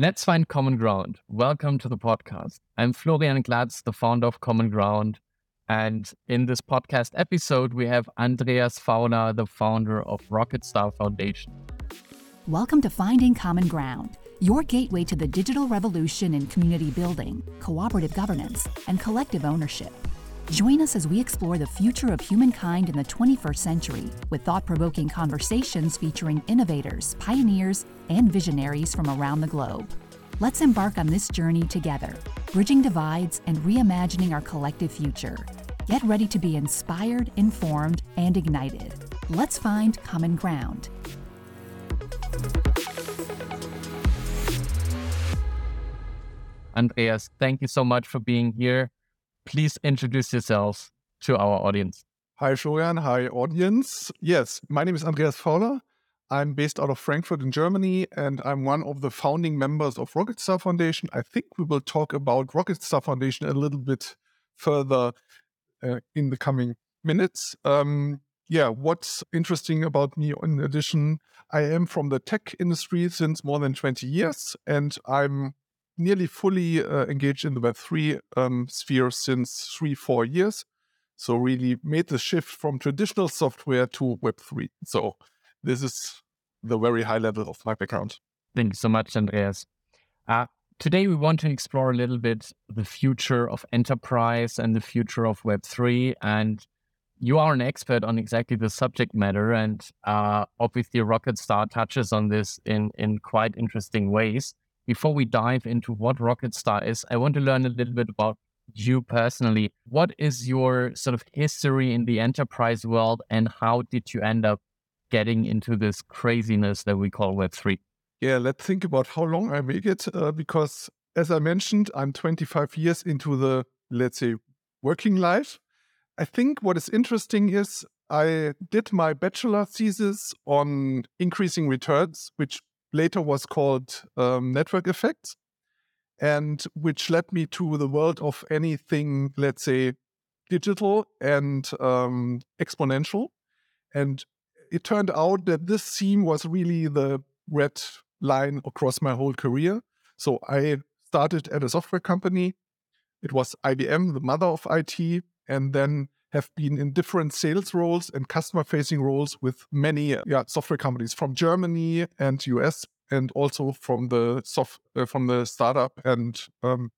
Let's find common ground. Welcome to the podcast. I'm Florian Glatz, the founder of Common Ground. And in this podcast episode, we have Andreas Fauler, the founder of Rocketstar Foundation. Welcome to Finding Common Ground, your gateway to the digital revolution in community building, cooperative governance, and collective ownership. Join us as we explore the future of humankind in the 21st century with thought-provoking conversations featuring innovators, pioneers, and visionaries from around the globe. Let's embark on this journey together, bridging divides and reimagining our collective future. Get ready to be inspired, informed, and ignited. Let's find common ground. Andreas, thank you so much for being here. Please introduce yourselves to our audience. Hi, Florian. Hi, audience. Yes, my name is Andreas Fauler. I'm based out of Frankfurt in Germany, and I'm one of the founding members of Rocketstar Foundation. I think we will talk about Rocketstar Foundation a little bit further in the coming minutes. What's interesting about me, in addition, I am from the tech industry since more than 20 years, and I'm nearly fully engaged in the Web3 sphere since 3-4 years. So really made the shift from traditional software to Web3. So this is the very high level of my background. Thank you so much, Andreas. Today we want to explore a little bit the future of enterprise and the future of Web3. And you are an expert on exactly the subject matter. And obviously Rocketstar touches on this in quite interesting ways. Before we dive into what Rocketstar is, I want to learn a little bit about you personally. What is your sort of history in the enterprise world, and how did you end up getting into this craziness that we call Web3? Yeah, let's think about how long I make it, because as I mentioned, I'm 25 years into the, let's say, working life. I think what is interesting is I did my bachelor thesis on increasing returns, which later was called network effects, and which led me to the world of anything, let's say, digital and exponential. And it turned out that this theme was really the red line across my whole career. So I started at a software company. It was IBM, the mother of IT, and then have been in different sales roles and customer-facing roles with many software companies from Germany and US, and also from the startup and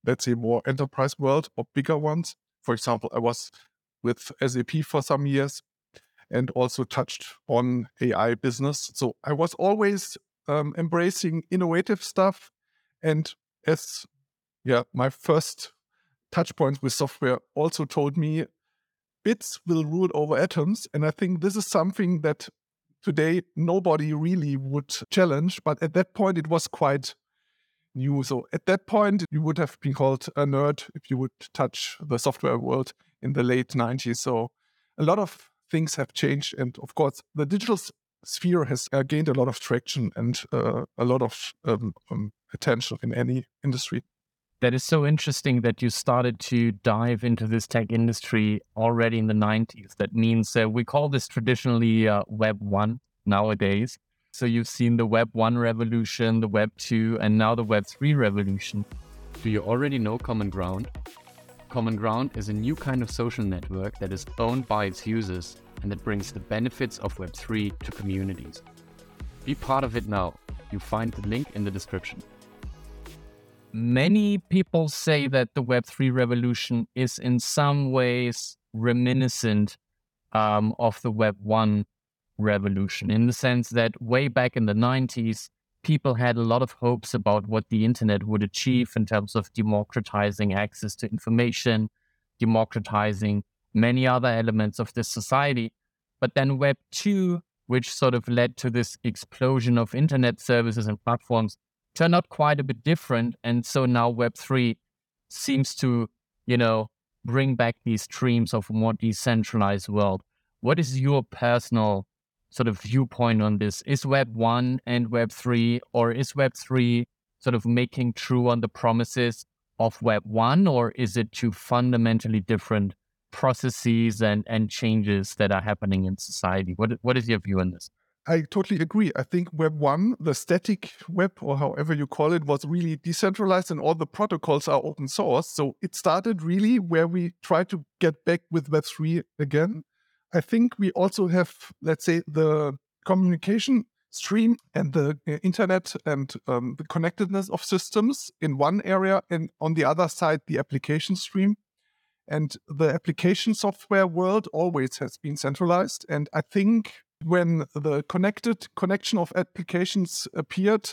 let's say more enterprise world or bigger ones. For example, I was with SAP for some years and also touched on AI business. So I was always embracing innovative stuff, and as my first touch points with software also told me, bits will rule over atoms. And I think this is something that today nobody really would challenge. But at that point, it was quite new. So at that point, you would have been called a nerd if you would touch the software world in the late 90s. So a lot of things have changed. And of course, the digital sphere has gained a lot of traction and a lot of attention in any industry. That is so interesting that you started to dive into this tech industry already in the 90s. That means we call this traditionally Web1 nowadays. So you've seen the Web1 revolution, the Web2, and now the Web3 revolution. Do you already know Common Ground? Common Ground is a new kind of social network that is owned by its users and that brings the benefits of Web3 to communities. Be part of it now. You find the link in the description. Many people say that the Web3 revolution is in some ways reminiscent of the Web1 revolution, in the sense that way back in the 90s, people had a lot of hopes about what the internet would achieve in terms of democratizing access to information, democratizing many other elements of this society. But then Web2, which sort of led to this explosion of internet services and platforms, turned out quite a bit different. And so now Web3 seems to, bring back these dreams of a more decentralized world. What is your personal sort of viewpoint on this? Is Web1 and Web3, or is Web3 sort of making true on the promises of Web1, or is it two fundamentally different processes and changes that are happening in society? What is your view on this? I totally agree. I think Web1, the static web, or however you call it, was really decentralized, and all the protocols are open source. So it started really where we try to get back with Web3 again. I think we also have, let's say, the communication stream and the internet and the connectedness of systems in one area, and on the other side, the application stream. And the application software world always has been centralized. And I think when the connection of applications appeared,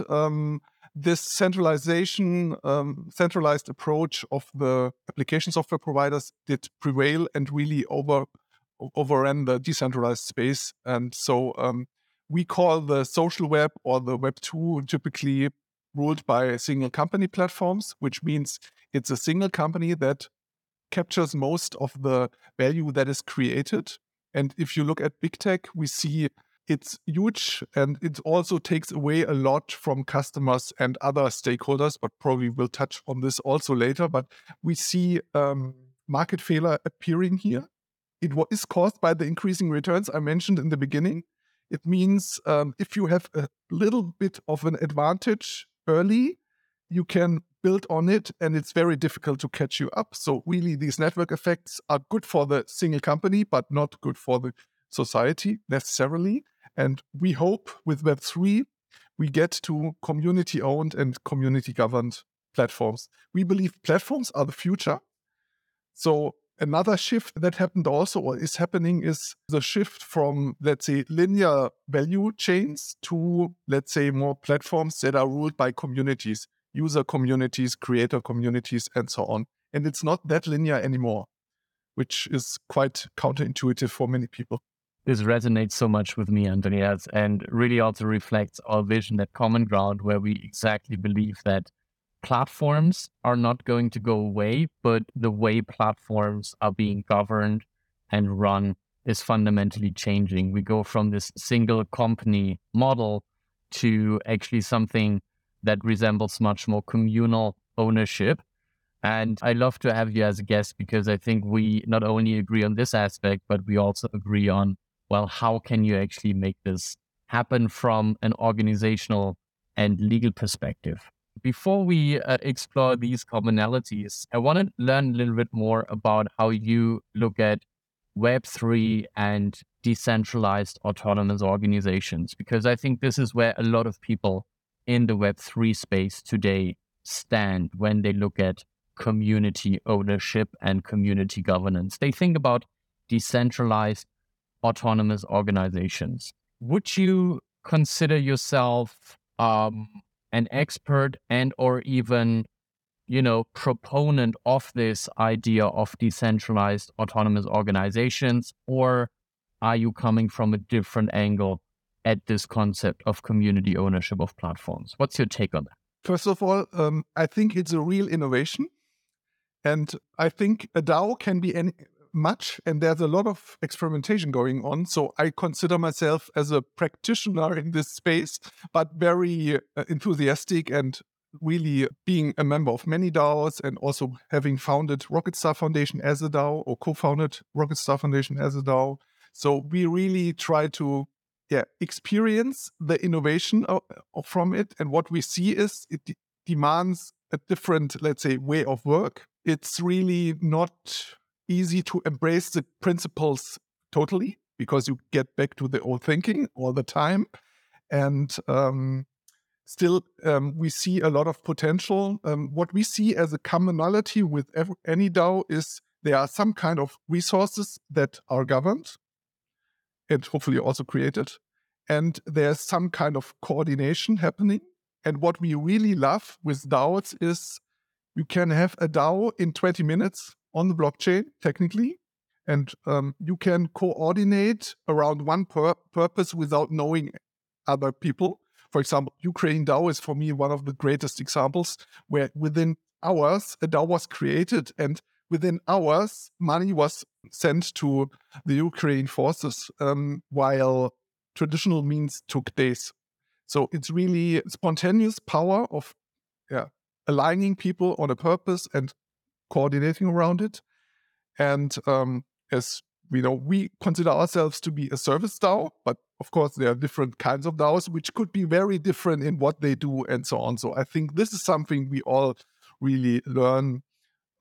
this centralized approach of the application software providers did prevail and really overran the decentralized space. And so we call the social web or the Web 2 typically ruled by single company platforms, which means it's a single company that captures most of the value that is created. And if you look at big tech, we see it's huge, and it also takes away a lot from customers and other stakeholders, but probably we'll touch on this also later. But we see market failure appearing here. It is caused by the increasing returns I mentioned in the beginning. It means if you have a little bit of an advantage early, you can build on it, and it's very difficult to catch you up. So really, these network effects are good for the single company, but not good for the society necessarily. And we hope with Web3, we get to community-owned and community-governed platforms. We believe platforms are the future. So another shift that happened also, or is happening, is the shift from, let's say, linear value chains to, let's say, more platforms that are ruled by communities. User communities, creator communities, and so on. And it's not that linear anymore, which is quite counterintuitive for many people. This resonates so much with me, Andreas, and really also reflects our vision at Common Ground, where we exactly believe that platforms are not going to go away, but the way platforms are being governed and run is fundamentally changing. We go from this single company model to actually something that resembles much more communal ownership. And I love to have you as a guest, because I think we not only agree on this aspect, but we also agree on, well, how can you actually make this happen from an organizational and legal perspective? Before we explore these commonalities, I want to learn a little bit more about how you look at Web3 and decentralized autonomous organizations, because I think this is where a lot of people in the Web3 space today stand when they look at community ownership and community governance. They think about decentralized autonomous organizations. Would you consider yourself an expert and or even, you know, proponent of this idea of decentralized autonomous organizations, or are you coming from a different angle at this concept of community ownership of platforms? What's your take on that? First of all, I think it's a real innovation. And I think a DAO can be much, and there's a lot of experimentation going on. So I consider myself as a practitioner in this space, but very enthusiastic, and really being a member of many DAOs, and also having founded Rocketstar Foundation as a DAO, or co-founded Rocketstar Foundation as a DAO. So we really try to experience the innovation from it. And what we see is it demands a different, let's say, way of work. It's really not easy to embrace the principles totally, because you get back to the old thinking all the time. And we see a lot of potential. What we see as a commonality with any DAO is there are some kind of resources that are governed and hopefully also created. And there's some kind of coordination happening. And what we really love with DAOs is you can have a DAO in 20 minutes on the blockchain, technically, and you can coordinate around one purpose without knowing other people. For example, Ukraine DAO is for me one of the greatest examples, where within hours a DAO was created, and within hours, money was sent to the Ukraine forces, while traditional means took days. So it's really spontaneous power of aligning people on a purpose and coordinating around it. And as we consider ourselves to be a service DAO, but of course there are different kinds of DAOs which could be very different in what they do and so on. So I think this is something we all really learn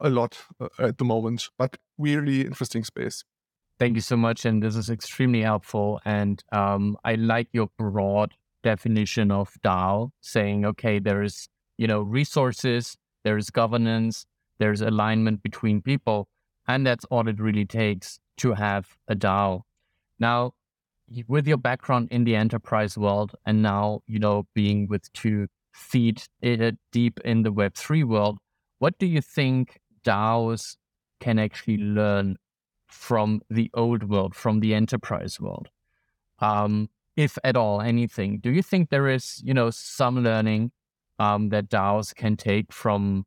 a lot at the moment, but really interesting space. Thank you so much. And this is extremely helpful. And I like your broad definition of DAO, saying, okay, there is, resources, there is governance, there's alignment between people. And that's all it really takes to have a DAO. Now, with your background in the enterprise world and now, being with 2 feet deep in the Web3 world, what do you think DAOs can actually learn from the old world, from the enterprise world? If at all, anything, do you think there is, some learning that DAOs can take from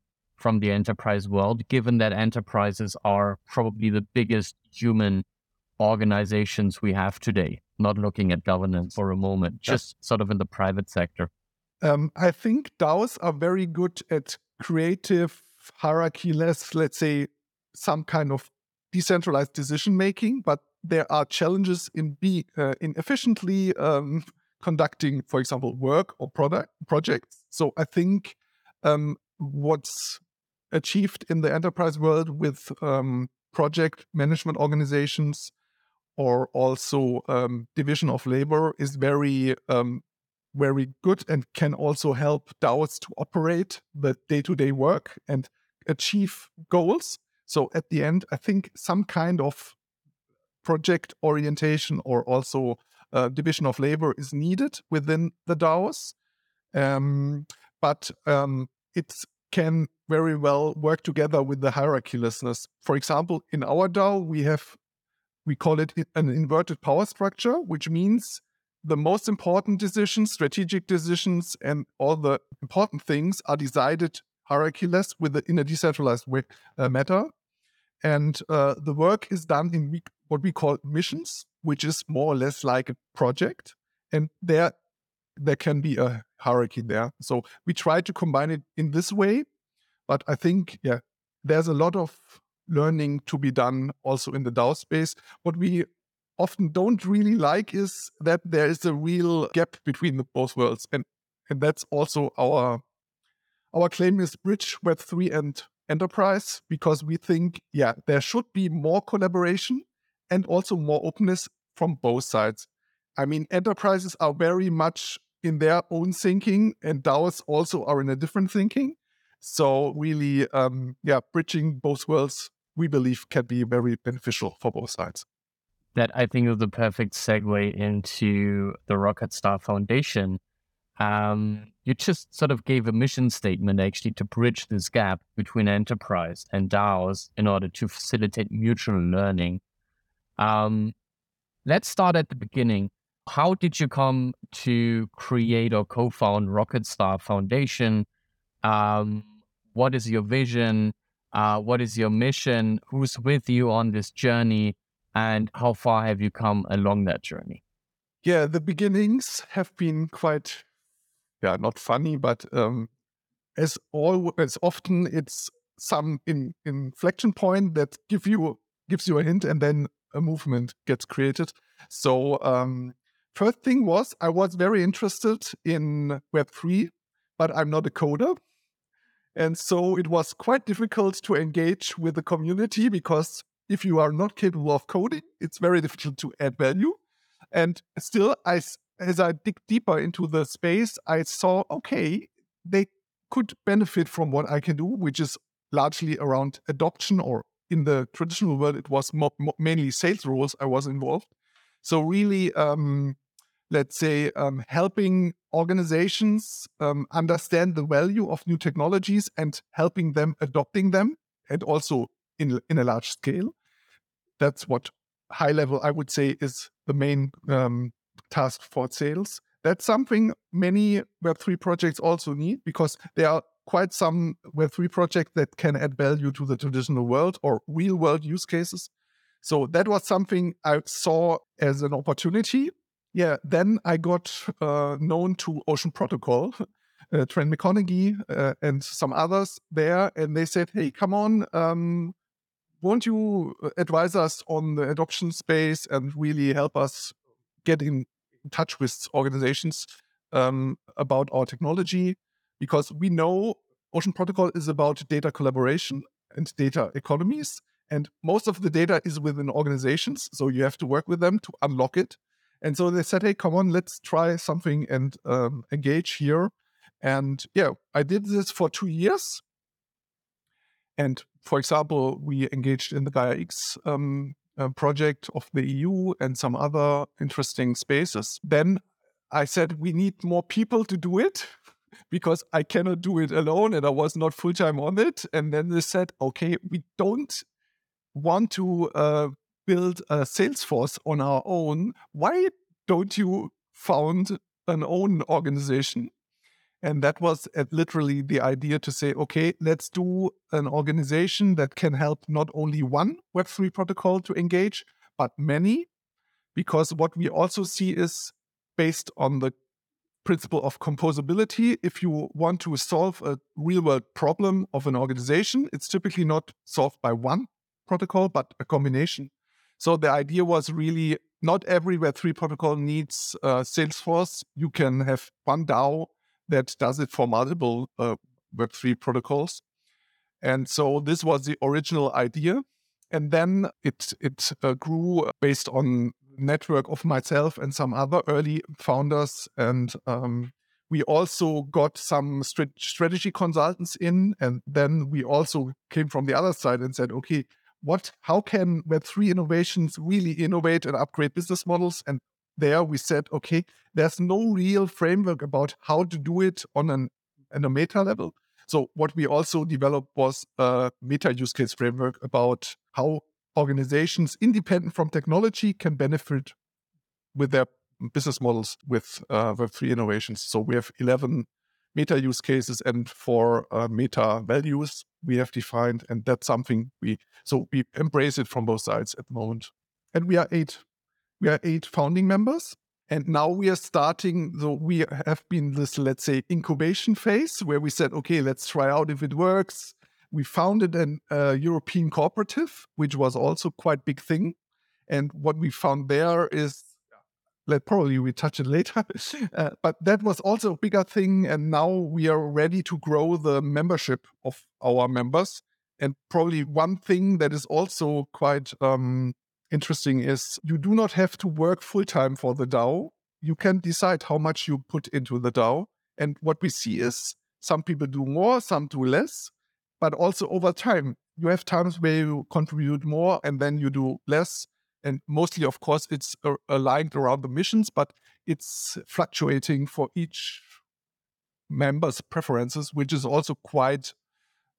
the enterprise world, given that enterprises are probably the biggest human organizations we have today, not looking at governance for a moment, just sort of in the private sector? I think DAOs are very good at creative, hierarchy-less, let's say, some kind of decentralized decision-making, but there are challenges in efficiently conducting, for example, work or projects. So I think what's achieved in the enterprise world with project management organizations or also division of labor is very, very good and can also help DAOs to operate the day-to-day work and achieve goals. So at the end, I think some kind of project orientation or also division of labor is needed within the DAOs. It can very well work together with the hierarchy-lessness. For example, in our DAO, we call it an inverted power structure, which means the most important decisions, strategic decisions, and all the important things are decided hierarchy-less in a decentralized way, matter. And the work is done in what we call missions, which is more or less like a project. And there can be a hierarchy there. So we try to combine it in this way. But I think, there's a lot of learning to be done also in the DAO space. What we often don't really like is that there is a real gap between both worlds. And that's also our claim is bridge Web3 and enterprise, because we think, there should be more collaboration and also more openness from both sides. I mean, enterprises are very much in their own thinking, and DAOs also are in a different thinking. So really, bridging both worlds, we believe, can be very beneficial for both sides. That, I think, is the perfect segue into the Rocketstar Foundation. You just sort of gave a mission statement, actually, to bridge this gap between enterprise and DAOs in order to facilitate mutual learning. Let's start at the beginning. How did you come to create or co-found Rocketstar Foundation? What is your vision? What is your mission? Who's with you on this journey? And how far have you come along that journey? Yeah, the beginnings have been quite... not funny, but as often, it's some inflection point that gives you a hint, and then a movement gets created. So first thing was, I was very interested in Web3, but I'm not a coder. And so it was quite difficult to engage with the community, because if you are not capable of coding, it's very difficult to add value. And still, as I dig deeper into the space, I saw, they could benefit from what I can do, which is largely around adoption, or in the traditional world, it was mainly sales roles I was involved. So really, helping organizations understand the value of new technologies and helping them adopting them, and also in a large scale. That's what high level, I would say, is the main task for sales. That's something many Web3 projects also need, because there are quite some Web3 projects that can add value to the traditional world or real world use cases. So that was something I saw as an opportunity. Then I got known to Ocean Protocol, Trent McConaughey, and some others there. And they said, hey, come on, Won't you advise us on the adoption space and really help us get in touch with organizations about our technology? Because we know Ocean Protocol is about data collaboration and data economies, and most of the data is within organizations, so you have to work with them to unlock it. And so they said, hey, come on, let's try something and engage here. And yeah, I did this for 2 years. And for example, we engaged in the Gaia-X project of the EU and some other interesting spaces. Then I said, we need more people to do it because I cannot do it alone and I was not full-time on it. And then they said, okay, we don't want to build a sales force on our own. Why don't you found an own organization? And that was literally the idea to say, okay, let's do an organization that can help not only one Web3 protocol to engage, but many. Because what we also see is based on the principle of composability. If you want to solve a real-world problem of an organization, it's typically not solved by one protocol, but a combination. So the idea was really not every Web3 protocol needs Salesforce. You can have one DAO that does it for multiple Web3 protocols. And so this was the original idea. And then it grew based on network of myself and some other early founders. And we also got some strategy consultants in. And then we also came from the other side and said, okay, how can Web3 innovations really innovate and upgrade business models? And there we said, okay, there's no real framework about how to do it on a meta level. So what we also developed was a meta use case framework about how organizations independent from technology can benefit with their business models with Web3 innovations. So we have 11 meta use cases and 4 meta values we have defined. And that's something we embrace it from both sides at the moment. And we are 8. We are 8 founding members, and now we are starting, so we have been this, let's say, incubation phase where we said, okay, let's try out if it works. We founded an European cooperative, which was also quite big thing. And what we found there is, probably we touch it later, but that was also a bigger thing. And now we are ready to grow the membership of our members. And probably one thing that is also quite interesting is you do not have to work full-time for the DAO. You can decide how much you put into the DAO. And what we see is some people do more, some do less, but also over time, you have times where you contribute more and then you do less. And mostly, of course, it's aligned around the missions, but it's fluctuating for each member's preferences, which is also quite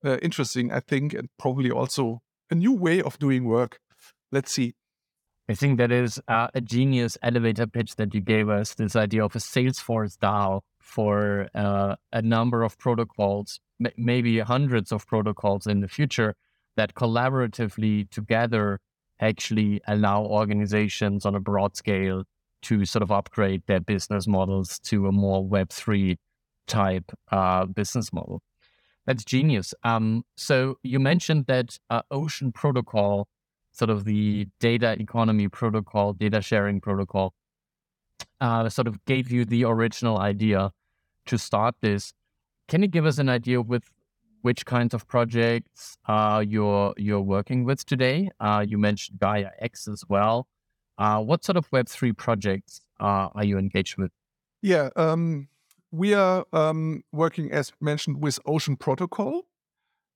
interesting, I think, and probably also a new way of doing work. Let's see. I think that is a genius elevator pitch that you gave us, this idea of a Salesforce DAO for a number of protocols, maybe hundreds of protocols in the future that collaboratively together actually allow organizations on a broad scale to sort of upgrade their business models to a more Web3 type business model. That's genius. So you mentioned that Ocean Protocol, sort of the data economy protocol, data sharing protocol, sort of gave you the original idea to start this. Can you give us an idea with which kinds of projects you're working with today? You mentioned Gaia-X as well. What sort of Web3 projects are you engaged with? Yeah, we are working, as mentioned, with Ocean Protocol.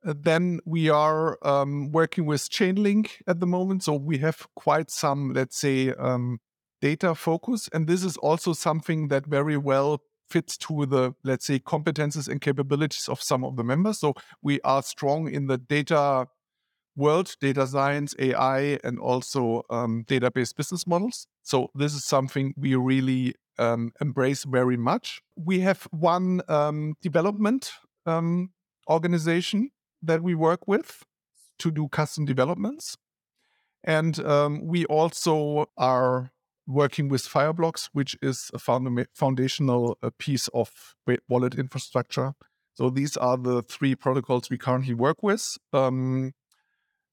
Then we are working with Chainlink at the moment. So we have quite some, let's say, data focus. And this is also something that very well fits to the, let's say, competences and capabilities of some of the members. So we are strong in the data world, data science, AI, and also database business models. So this is something we really embrace very much. We have one development organization that we work with to do custom developments. And we also are working with Fireblocks, which is a foundational piece of wallet infrastructure. So these are the 3 protocols we currently work with.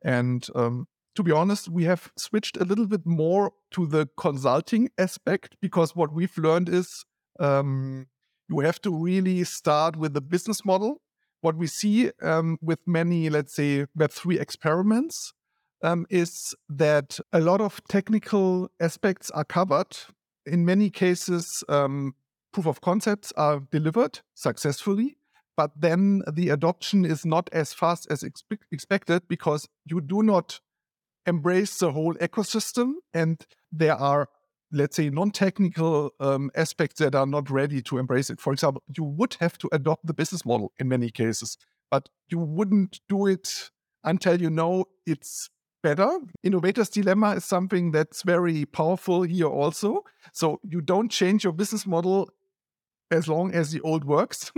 And to be honest, we have switched a little bit more to the consulting aspect, because what we've learned is you have to really start with the business model. What we see with many, let's say, Web3 experiments is that a lot of technical aspects are covered. In many cases, proof of concepts are delivered successfully, but then the adoption is not as fast as expected, because you do not embrace the whole ecosystem, and there are, let's say, non-technical aspects that are not ready to embrace it. For example, you would have to adopt the business model in many cases, but you wouldn't do it until you know it's better. Innovator's dilemma is something that's very powerful here also. So you don't change your business model as long as the old works,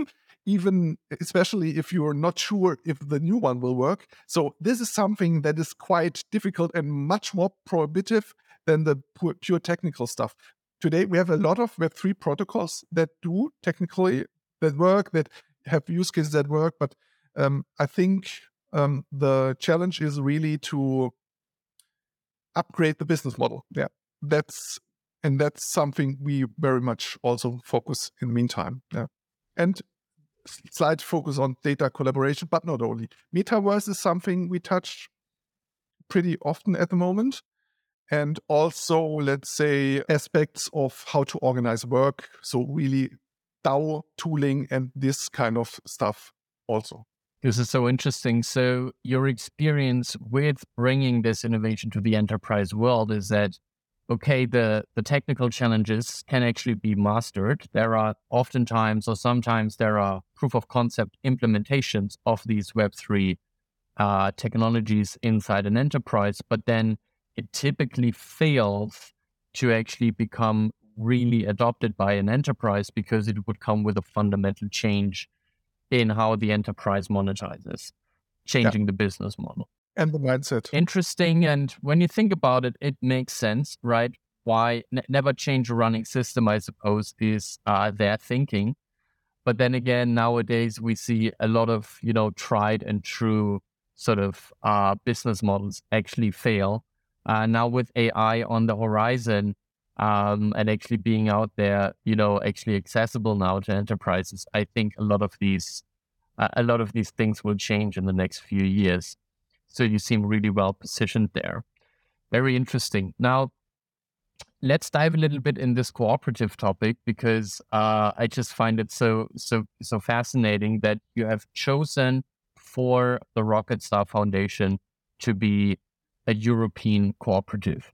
even especially if you're not sure if the new one will work. So this is something that is quite difficult and much more prohibitive than the pure technical stuff. Today, we have a lot of Web3 protocols that do technically, that work, that have use cases that work. But I think the challenge is really to upgrade the business model. Yeah, that's something we very much also focus in the meantime. Yeah. And slight focus on data collaboration, but not only. Metaverse is something we touch pretty often at the moment. And also, let's say, aspects of how to organize work. So really DAO tooling and this kind of stuff also. This is so interesting. So your experience with bringing this innovation to the enterprise world is that, okay, the technical challenges can actually be mastered. There are oftentimes, or sometimes there are proof of concept implementations of these Web3 technologies inside an enterprise, but then it typically fails to actually become really adopted by an enterprise, because it would come with a fundamental change in how the enterprise monetizes, changing the business model. And the mindset. Interesting. And when you think about it, it makes sense, right? Why never change a running system, I suppose, is their thinking. But then again, nowadays we see a lot of, tried and true sort of business models actually fail. Now with AI on the horizon and actually being out there, actually accessible now to enterprises, I think a lot of these things will change in the next few years. So you seem really well positioned there. Very interesting. Now, let's dive a little bit in this cooperative topic, because I just find it so fascinating that you have chosen for the Rocketstar Foundation to be a European cooperative.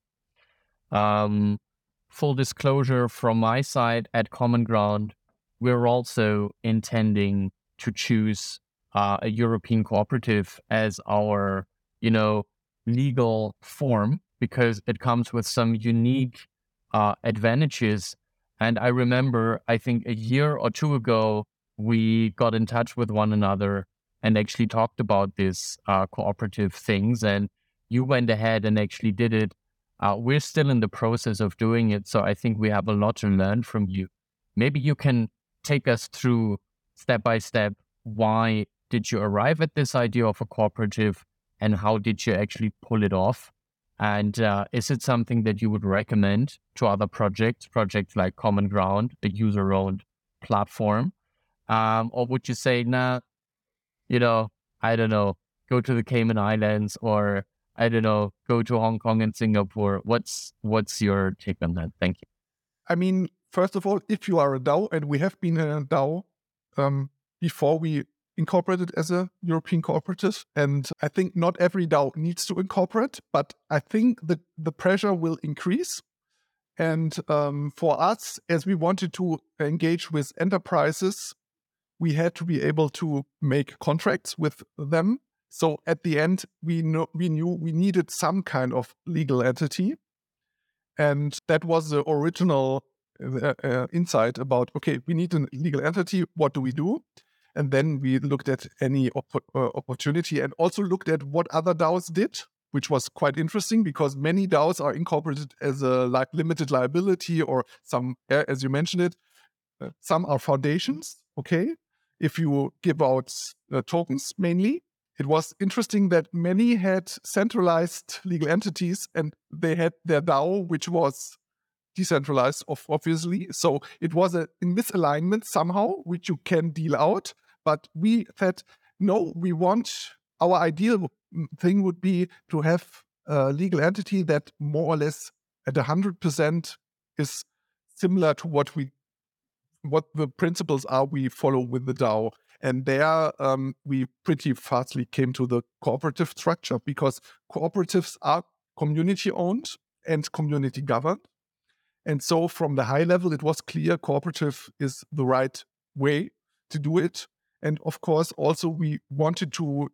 Full disclosure from my side at Common Ground, we're also intending to choose a European cooperative as our, legal form, because it comes with some unique advantages. And I remember, I think a year or two ago, we got in touch with one another and actually talked about these cooperative things. And you went ahead and actually did it. We're still in the process of doing it. So I think we have a lot to learn from you. Maybe you can take us through step by step. Why did you arrive at this idea of a cooperative, and how did you actually pull it off? And is it something that you would recommend to other projects like Common Ground, a user-owned platform? Or would you say, I don't know, go to the Cayman Islands, or I don't know, go to Hong Kong and Singapore. What's your take on that? Thank you. I mean, first of all, if you are a DAO, and we have been a DAO before we incorporated as a European cooperative, and I think not every DAO needs to incorporate, but I think the pressure will increase. And for us, as we wanted to engage with enterprises, we had to be able to make contracts with them. So at the end, we knew we needed some kind of legal entity. And that was the original insight about, okay, we need a legal entity. What do we do? And then we looked at any opportunity, and also looked at what other DAOs did, which was quite interesting, because many DAOs are incorporated as a limited liability, or some, as you mentioned it, some are foundations. Okay, if you give out tokens mainly. it was interesting that many had centralized legal entities and they had their DAO, which was decentralized, obviously. So it was a misalignment somehow, which you can deal out. But we said, no, we want, our ideal thing would be to have a legal entity that more or less at 100% is similar to what the principles are we follow with the DAO. And there we pretty fastly came to the cooperative structure, because cooperatives are community-owned and community-governed. And so from the high level, it was clear cooperative is the right way to do it. And of course, also we wanted to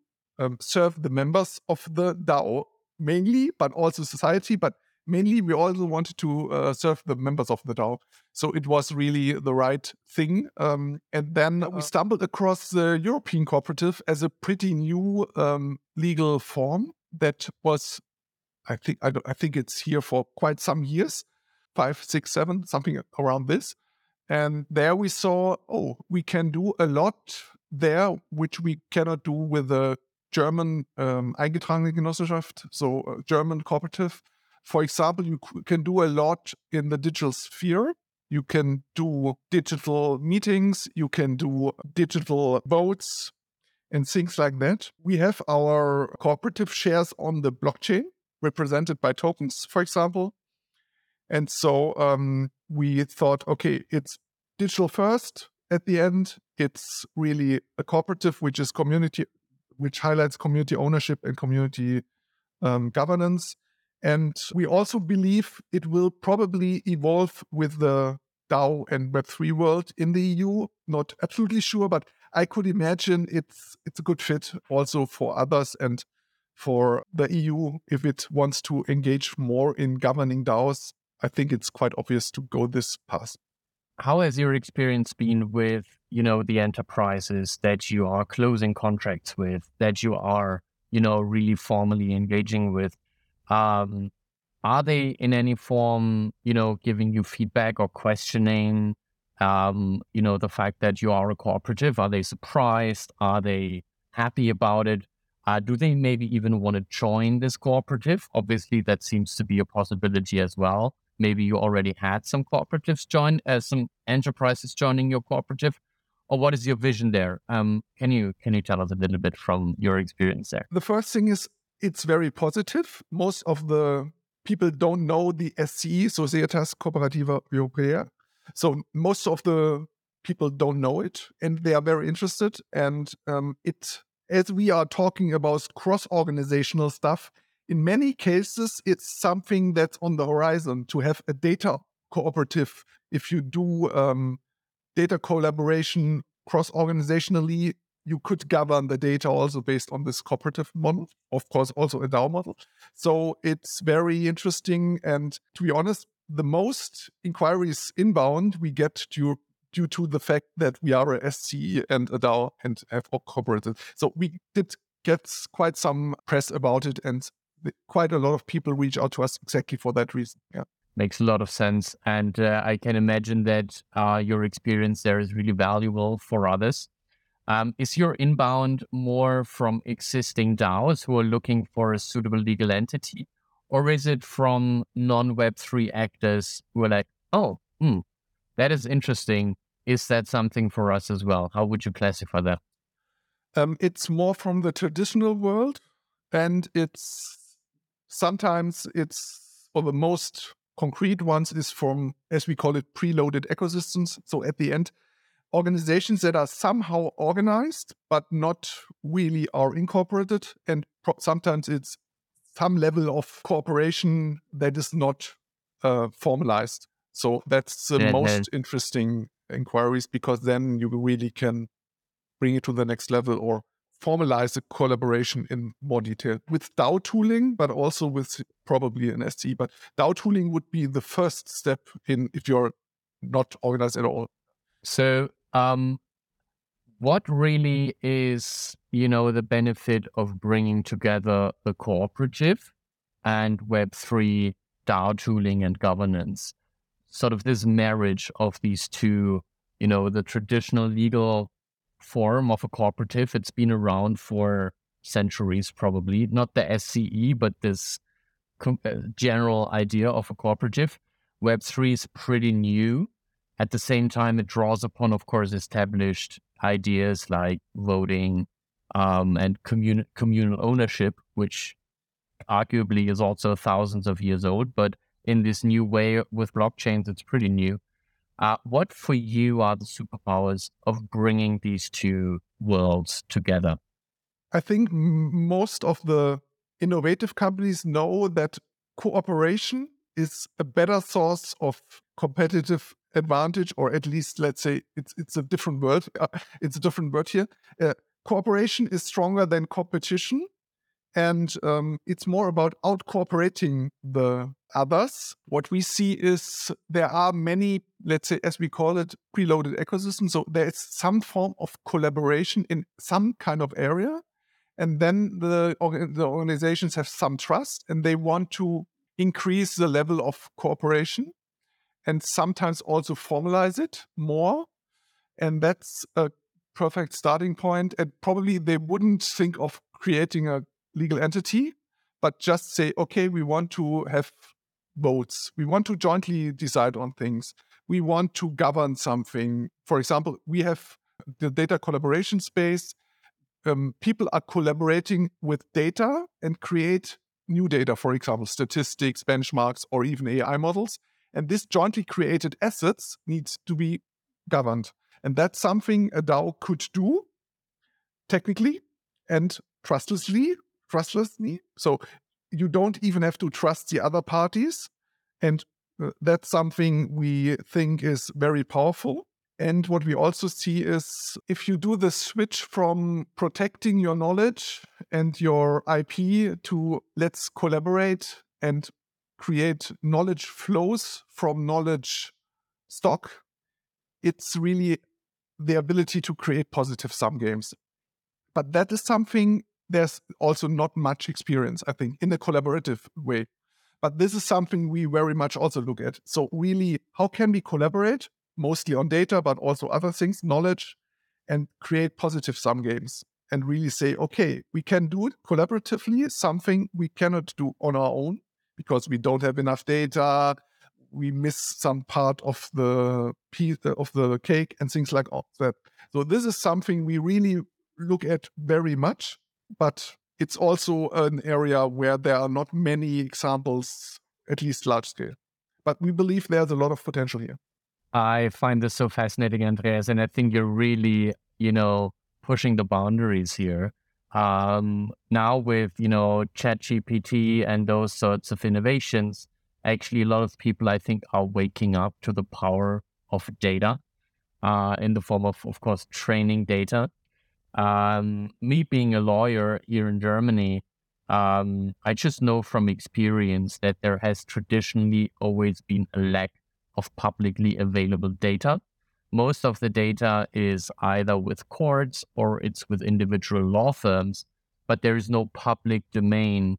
serve the members of the DAO mainly, but also society. But mainly we also wanted to serve the members of the DAO. So it was really the right thing. And then we stumbled across the European cooperative as a pretty new legal form that was, I think it's here for quite some years, 5, 6, 7, something around this. And there we saw, oh, we can do a lot there, which we cannot do with the German eingetragene Genossenschaft, so German cooperative. For example, you can do a lot in the digital sphere. You can do digital meetings. You can do digital votes and things like that. We have our cooperative shares on the blockchain, represented by tokens, for example. And so we thought, okay, it's digital first at the end. It's really a cooperative, which is community, which highlights community ownership and community governance. And we also believe it will probably evolve with the DAO and Web3 world in the EU. Not absolutely sure, but I could imagine it's a good fit also for others and for the EU if it wants to engage more in governing DAOs. I think it's quite obvious to go this path. How has your experience been with, you know, the enterprises that you are closing contracts with, that you are, you know, really formally engaging with? Are they in any form, you know, giving you feedback or questioning, you know, the fact that you are a cooperative? Are they surprised? Are they happy about it? Do they maybe even want to join this cooperative? Obviously, that seems to be a possibility as well. Maybe you already had some cooperatives join, some enterprises joining your cooperative, or what is your vision there? Can you tell us a little bit from your experience there? The first thing is it's very positive. Most of the people don't know the SCE, Societas Cooperativa Europea. So most of the people don't know it, and they are very interested. And as we are talking about cross-organizational stuff, in many cases, it's something that's on the horizon to have a data cooperative. If you do data collaboration cross-organizationally, you could govern the data also based on this cooperative model, of course, also a DAO model. So it's very interesting. And to be honest, the most inquiries inbound we get due to the fact that we are a SCE and a DAO and have cooperated. So we did get quite some press about it, and quite a lot of people reach out to us exactly for that reason. Yeah. Makes a lot of sense. And I can imagine that your experience there is really valuable for others. Is your inbound more from existing DAOs who are looking for a suitable legal entity? Or is it from non-Web3 actors who are like, oh, that is interesting. Is that something for us as well? How would you classify that? It's more from the traditional world, and the most concrete ones is from, as we call it, preloaded ecosystems. So at the end, organizations that are somehow organized, but not really are incorporated. And sometimes it's some level of cooperation that is not formalized. So that's the most interesting inquiries, because then you really can bring it to the next level or formalize the collaboration in more detail with DAO tooling, but also with probably an SCE. But DAO tooling would be the first step in if you're not organized at all. So what really is, you know, the benefit of bringing together the cooperative and Web3 DAO tooling and governance? Sort of this marriage of these two, you know, the traditional legal form of a cooperative, it's been around for centuries, probably not the SCE, but this general idea of a cooperative. Web3 is pretty new. At the same time, it draws upon, of course, established ideas like voting and communal ownership, which arguably is also thousands of years old. But in this new way with blockchains, it's pretty new. What for you are the superpowers of bringing these two worlds together? I think most of the innovative companies know that cooperation is a better source of competitive advantage, or at least, let's say, it's a different word. It's a different word here. Cooperation is stronger than competition, and it's more about out-cooperating the others. What we see is there are many, let's say, as we call it, preloaded ecosystems. So there is some form of collaboration in some kind of area, and then the organizations have some trust, and they want to increase the level of cooperation and sometimes also formalize it more. And that's a perfect starting point. And probably they wouldn't think of creating a legal entity, but just say, okay, we want to have votes. We want to jointly decide on things. We want to govern something. For example, we have the data collaboration space. People are collaborating with data and create new data, for example, statistics, benchmarks, or even AI models. And this jointly created assets needs to be governed. And that's something a DAO could do technically and trustlessly. So you don't even have to trust the other parties. And that's something we think is very powerful. And what we also see is if you do the switch from protecting your knowledge and your IP to let's collaborate and create knowledge flows from knowledge stock, it's really the ability to create positive sum games. But that is something there's also not much experience, I think, in a collaborative way. But this is something we very much also look at. So really, how can we collaborate? Mostly on data, but also other things, knowledge, and create positive sum games and really say, okay, we can do it collaboratively, something we cannot do on our own because we don't have enough data, we miss some part of the piece of the cake and things like that. So this is something we really look at very much, but it's also an area where there are not many examples, at least large scale. But we believe there's a lot of potential here. I find this so fascinating, Andreas, and I think you're really, pushing the boundaries here. Now with, ChatGPT and those sorts of innovations, actually a lot of people, I think, are waking up to the power of data in the form of course, training data. Me being a lawyer here in Germany, I just know from experience that there has traditionally always been a lack of publicly available data. Most of the data is either with courts or it's with individual law firms, but there is no public domain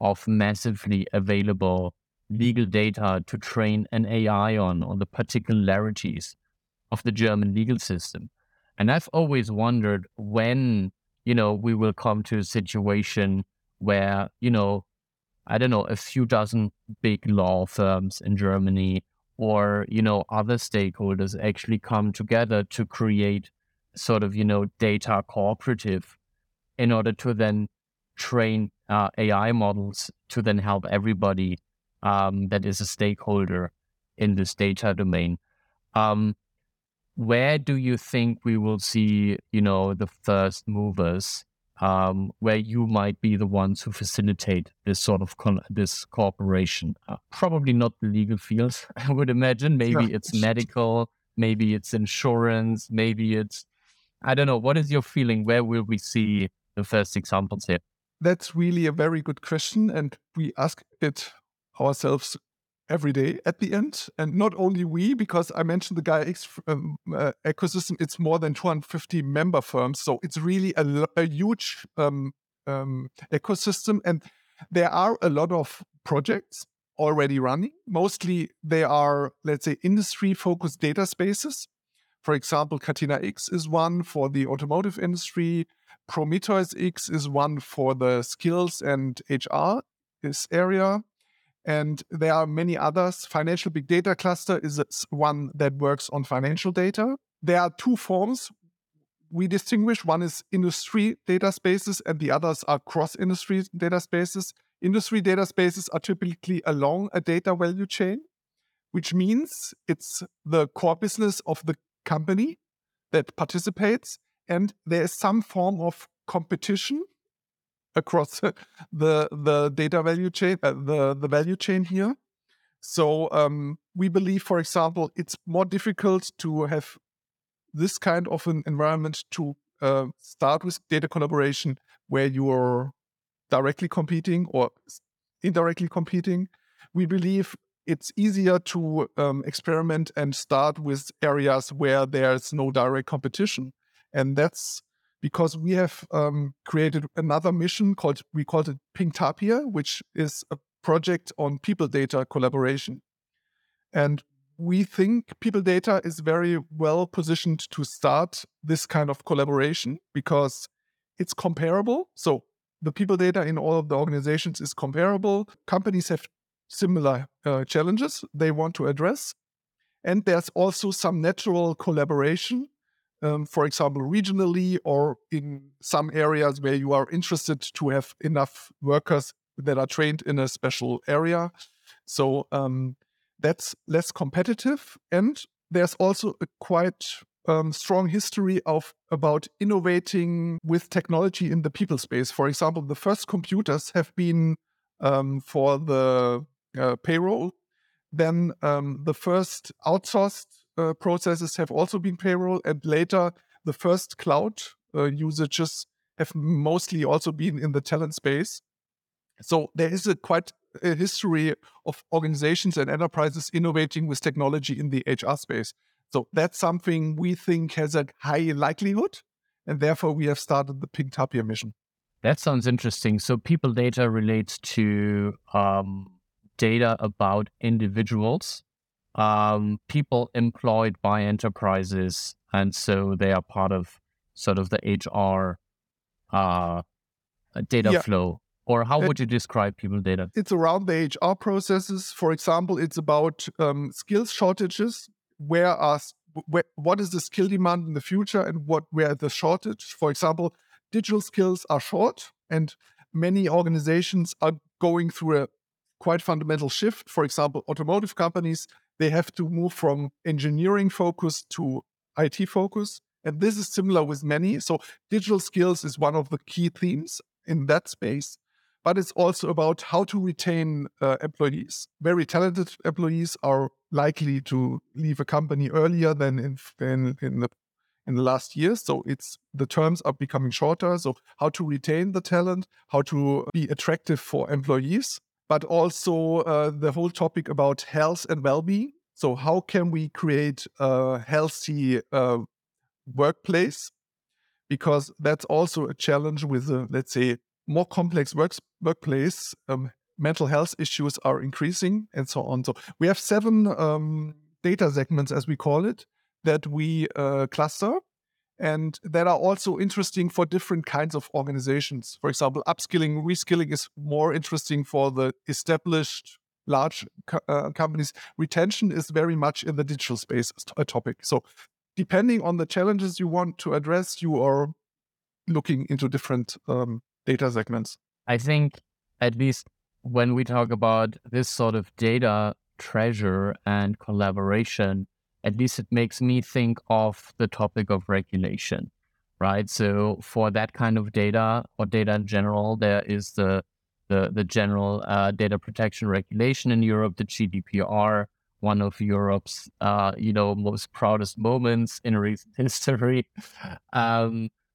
of massively available legal data to train an AI on the particularities of the German legal system. And I've always wondered when, we will come to a situation where, a few dozen big law firms in Germany or, other stakeholders actually come together to create sort of, data cooperative in order to then train AI models to then help everybody that is a stakeholder in this data domain. Where do you think we will see, the first movers where you might be the ones who facilitate this sort of this cooperation? Probably not the legal fields, I would imagine. Maybe it's medical, maybe it's insurance, maybe it's, I don't know. What is your feeling? Where will we see the first examples here? That's really a very good question. And we ask it ourselves every day at the end. And not only we, because I mentioned the Gaia-X ecosystem, it's more than 250 member firms. So it's really a huge ecosystem. And there are a lot of projects already running. Mostly they are, let's say, industry-focused data spaces. For example, Catena X is one for the automotive industry. Prometheus X is one for the skills and HR area. And there are many others. Financial Big Data Cluster is one that works on financial data. There are two forms we distinguish. One is industry data spaces and the others are cross-industry data spaces. Industry data spaces are typically along a data value chain, which means it's the core business of the company that participates, and there is some form of competition across the data value chain, the value chain here. So we believe, for example, it's more difficult to have this kind of an environment to start with data collaboration where you are directly competing or indirectly competing. We believe it's easier to experiment and start with areas where there's no direct competition. And that's because we have created another mission we called it PinkTapi, which is a project on people data collaboration. And we think people data is very well positioned to start this kind of collaboration because it's comparable. So the people data in all of the organizations is comparable. Companies have similar challenges they want to address. And there's also some natural collaboration, for example, regionally or in some areas where you are interested to have enough workers that are trained in a special area. So that's less competitive. And there's also a quite strong history about innovating with technology in the people space. For example, the first computers have been for the payroll. Then the first outsourced processes have also been payroll. And later, the first cloud usages have mostly also been in the talent space. So there is a history of organizations and enterprises innovating with technology in the HR space. So that's something we think has a high likelihood, and therefore we have started the PinkTapi mission. That sounds interesting. So people data relates to data about individuals, people employed by enterprises, and so they are part of sort of the HR data flow. Or how would you describe people data? It's around the HR processes. For example, it's about skills shortages. What is the skill demand in the future and where the shortage? For example, digital skills are short and many organizations are going through a quite fundamental shift. For example, automotive companies, they have to move from engineering focus to IT focus. And this is similar with many. So digital skills is one of the key themes in that space. But it's also about how to retain employees. Very talented employees are likely to leave a company earlier than in the last years. So the terms are becoming shorter. So how to retain the talent, how to be attractive for employees, but also the whole topic about health and well-being. So how can we create a healthy workplace? Because that's also a challenge with, let's say, more complex workplace, mental health issues are increasing and so on. So we have 7 data segments, as we call it, that we cluster and that are also interesting for different kinds of organizations. For example, upskilling, reskilling is more interesting for the established large companies. Retention is very much in the digital space a topic. So depending on the challenges you want to address, you are looking into different data segments. I think at least when we talk about this sort of data treasure and collaboration, at least it makes me think of the topic of regulation, right? So for that kind of data or data in general, there is the general data protection regulation in Europe, the GDPR, one of Europe's most proudest moments in recent history.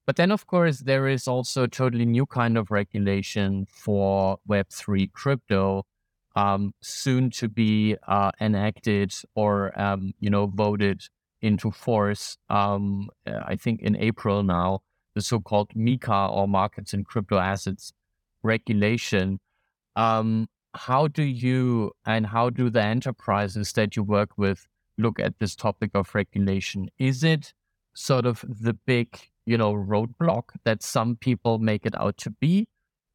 But then, of course, there is also a totally new kind of regulation for Web3 crypto, soon to be enacted or, voted into force, I think in April now, the so-called MiCA or Markets in Crypto Assets regulation. How do you and how do the enterprises that you work with look at this topic of regulation? Is it sort of the big roadblock that some people make it out to be?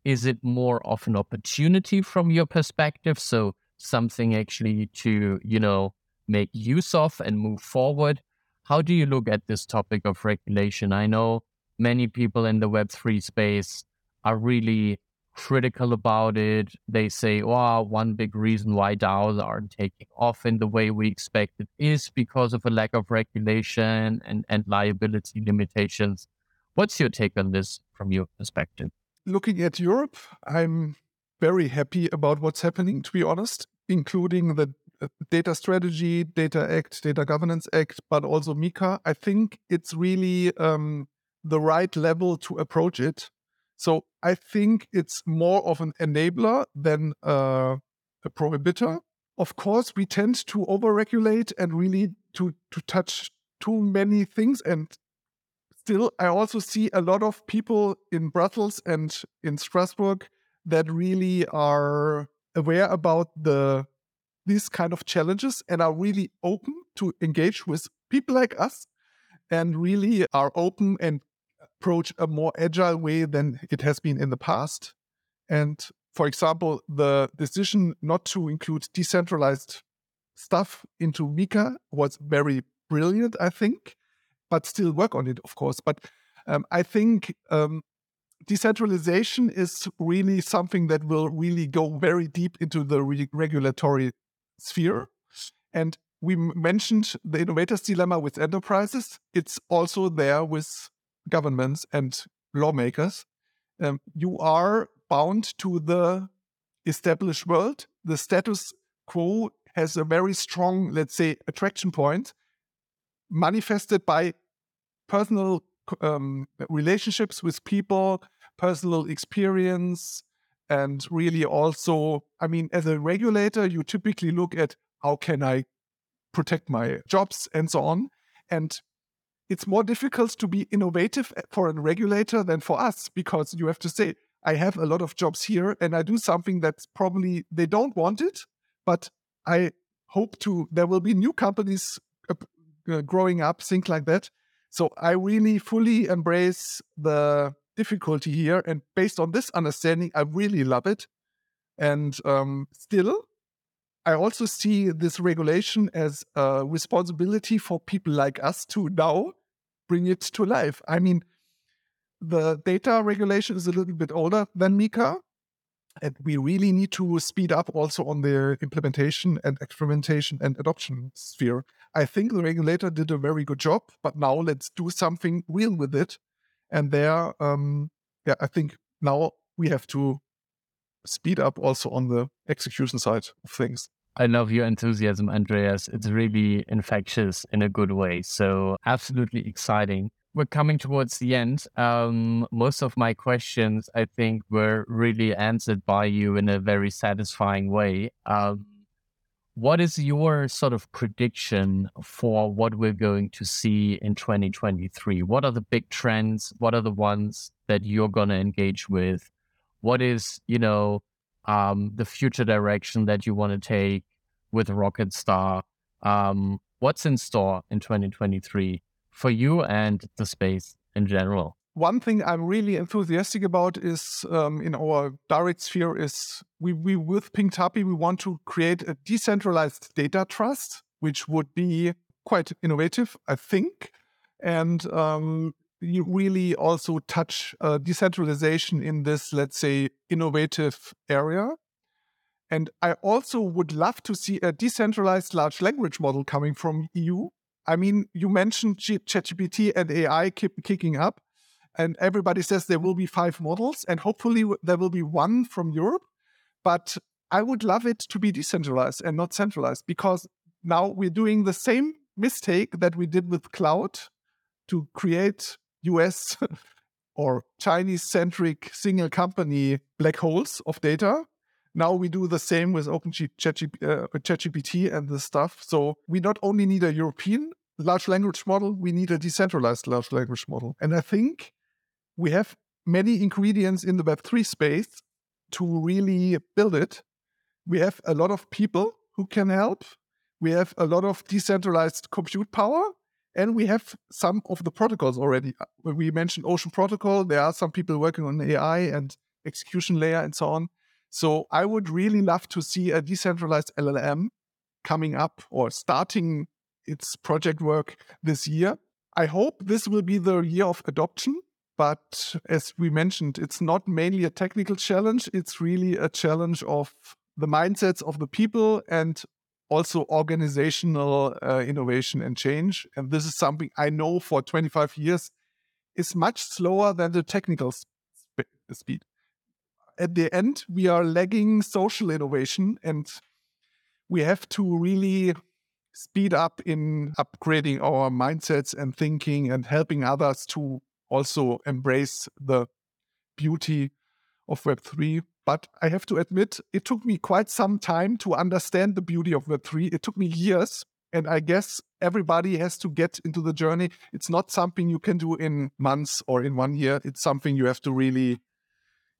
Is it more of an opportunity from your perspective? So something actually to, make use of and move forward. How do you look at this topic of regulation? I know many people in the Web3 space are really critical about it. They say, oh, one big reason why DAOs aren't taking off in the way we expected is because of a lack of regulation and liability limitations. What's your take on this from your perspective? Looking at Europe, I'm very happy about what's happening, to be honest, including the Data Strategy, Data Act, Data Governance Act, but also MiCA. I think it's really the right level to approach it. So I think it's more of an enabler than a prohibitor. Of course, we tend to overregulate and really to touch too many things. And still, I also see a lot of people in Brussels and in Strasbourg that really are aware about these kind of challenges and are really open to engage with people like us and really are open and approach a more agile way than it has been in the past. And for example, the decision not to include decentralized stuff into MiCA was very brilliant, I think, but still work on it, of course. But I think decentralization is really something that will really go very deep into the regulatory sphere. And we mentioned the innovator's dilemma with enterprises. It's also there with governments and lawmakers. You are bound to the established world. The status quo has a very strong, let's say, attraction point manifested by personal relationships with people, personal experience, and really also, as a regulator, you typically look at how can I protect my jobs and so on. And it's more difficult to be innovative for a regulator than for us, because you have to say, I have a lot of jobs here and I do something that's probably they don't want it, but I hope there will be new companies growing up, things like that. So I really fully embrace the difficulty here. And based on this understanding, I really love it. And still, I also see this regulation as a responsibility for people like us to now bring it to life. The data regulation is a little bit older than MiCA, and we really need to speed up also on the implementation and experimentation and adoption sphere. I think the regulator did a very good job, but now let's do something real with it. And there, I think now we have to speed up also on the execution side of things. I love your enthusiasm, Andreas. It's really infectious in a good way. So absolutely exciting. We're coming towards the end. Most of my questions, I think, were really answered by you in a very satisfying way. What is your sort of prediction for what we're going to see in 2023? What are the big trends? What are the ones that you're going to engage with? What is, the future direction that you want to take with Rocketstar? What's in store in 2023 for you and the space in general? One thing I'm really enthusiastic about is in our direct sphere is we with PinkTapi, we want to create a decentralized data trust, which would be quite innovative, I think. And you really also touch decentralization in this, let's say, innovative area. And I also would love to see a decentralized large language model coming from EU. You mentioned ChatGPT and AI keep kicking up, and everybody says there will be 5 models, and hopefully there will be one from Europe. But I would love it to be decentralized and not centralized, because now we're doing the same mistake that we did with cloud to create US or Chinese-centric single company black holes of data. Now we do the same with ChatGPT and this stuff. So we not only need a European large language model, we need a decentralized large language model. And I think we have many ingredients in the Web3 space to really build it. We have a lot of people who can help. We have a lot of decentralized compute power. And we have some of the protocols already. When we mentioned Ocean Protocol, there are some people working on AI and execution layer and so on. So I would really love to see a decentralized LLM coming up or starting its project work this year. I hope this will be the year of adoption. But as we mentioned, it's not mainly a technical challenge. It's really a challenge of the mindsets of the people and also organizational innovation and change. And this is something I know for 25 years is much slower than the technical speed. At the end, we are lagging social innovation, and we have to really speed up in upgrading our mindsets and thinking and helping others to also embrace the beauty of Web3. But I have to admit, it took me quite some time to understand the beauty of Web3. It took me years, and I guess everybody has to get into the journey. It's not something you can do in months or in 1 year. It's something you have to really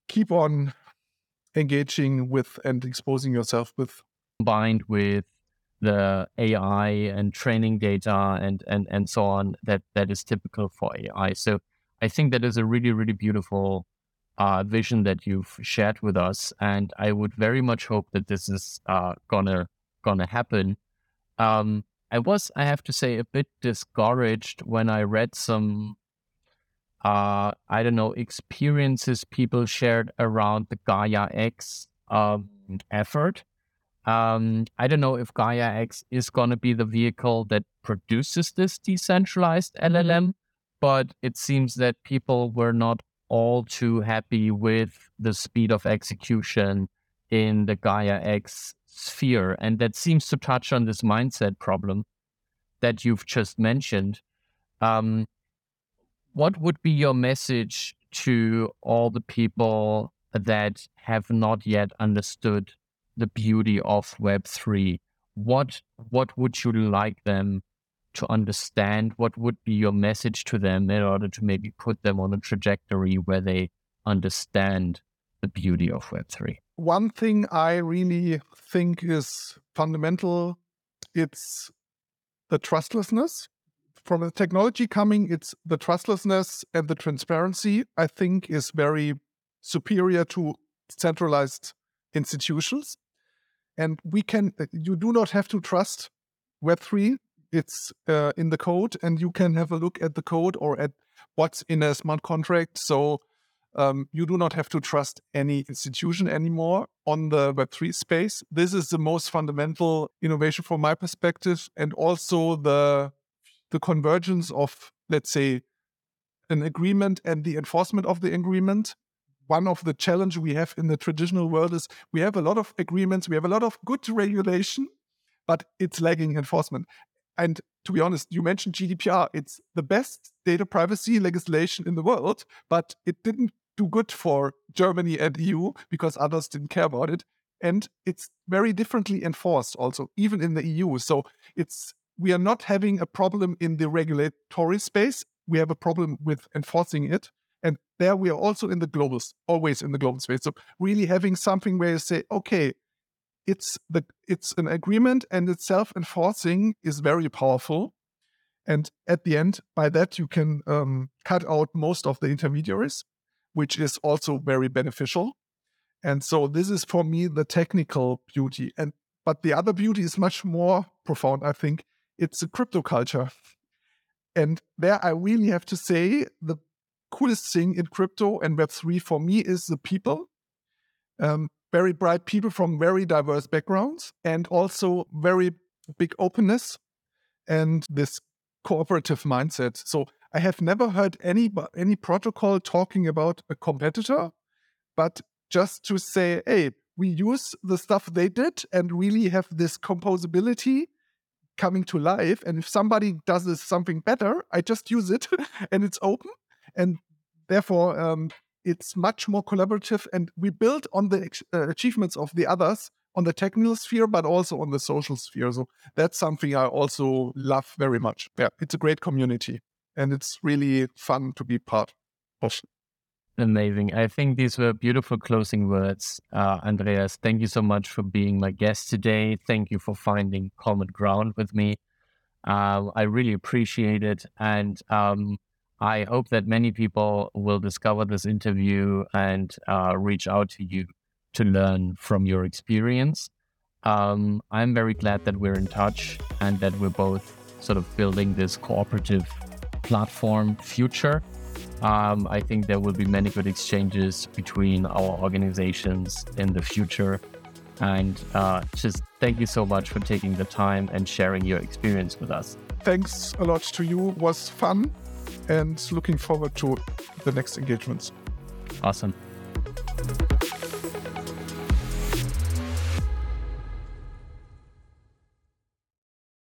keep on engaging with and exposing yourself with. Combined with the AI and training data and so on, that is typical for AI. So I think that is a really, really beautiful vision that you've shared with us, and I would very much hope that this is gonna happen. I have to say, a bit discouraged when I read some experiences people shared around the Gaia-X effort. I don't know if Gaia-X is gonna be the vehicle that produces this decentralized LLM, but it seems that people were not all too happy with the speed of execution in the Gaia-X sphere. And that seems to touch on this mindset problem that you've just mentioned. What would be your message to all the people that have not yet understood the beauty of Web3? What would you like them to understand? What would be your message to them in order to maybe put them on a trajectory where they understand the beauty of Web3? One thing I really think is fundamental, it's the trustlessness. From the technology coming, it's the trustlessness, and the transparency, I think, is very superior to centralized institutions. And you do not have to trust Web3. It's in the code, and you can have a look at the code or at what's in a smart contract. So you do not have to trust any institution anymore on the Web3 space. This is the most fundamental innovation from my perspective, and also the convergence of, let's say, an agreement and the enforcement of the agreement. One of the challenges we have in the traditional world is we have a lot of agreements, we have a lot of good regulation, but it's lagging enforcement. And to be honest, you mentioned GDPR. It's the best data privacy legislation in the world, but it didn't do good for Germany and EU because others didn't care about it. And it's very differently enforced also, even in the EU. So we are not having a problem in the regulatory space. We have a problem with enforcing it. And there we are also always in the global space. So really having something where you say, okay, it's an agreement and it's self-enforcing is very powerful. And at the end, by that, you can cut out most of the intermediaries, which is also very beneficial. And so this is, for me, the technical beauty. But the other beauty is much more profound, I think. It's the crypto culture. And there I really have to say the coolest thing in crypto and Web3 for me is the people. Very bright people from very diverse backgrounds, and also very big openness and this cooperative mindset. So I have never heard any protocol talking about a competitor, but just to say, hey, we use the stuff they did and really have this composability coming to life. And if somebody does this something better, I just use it and it's open. And therefore, it's much more collaborative, and we build on the achievements of the others on the technical sphere, but also on the social sphere. So that's something I also love very much. Yeah, it's a great community, and it's really fun to be part of. Amazing. I think these were beautiful closing words. Andreas, thank you so much for being my guest today. Thank you for finding common ground with me. I really appreciate it. And I hope that many people will discover this interview and reach out to you to learn from your experience. I'm very glad that we're in touch and that we're both sort of building this cooperative platform future. I think there will be many good exchanges between our organizations in the future. And just thank you so much for taking the time and sharing your experience with us. Thanks a lot to you. It was fun and looking forward to the next engagements. Awesome.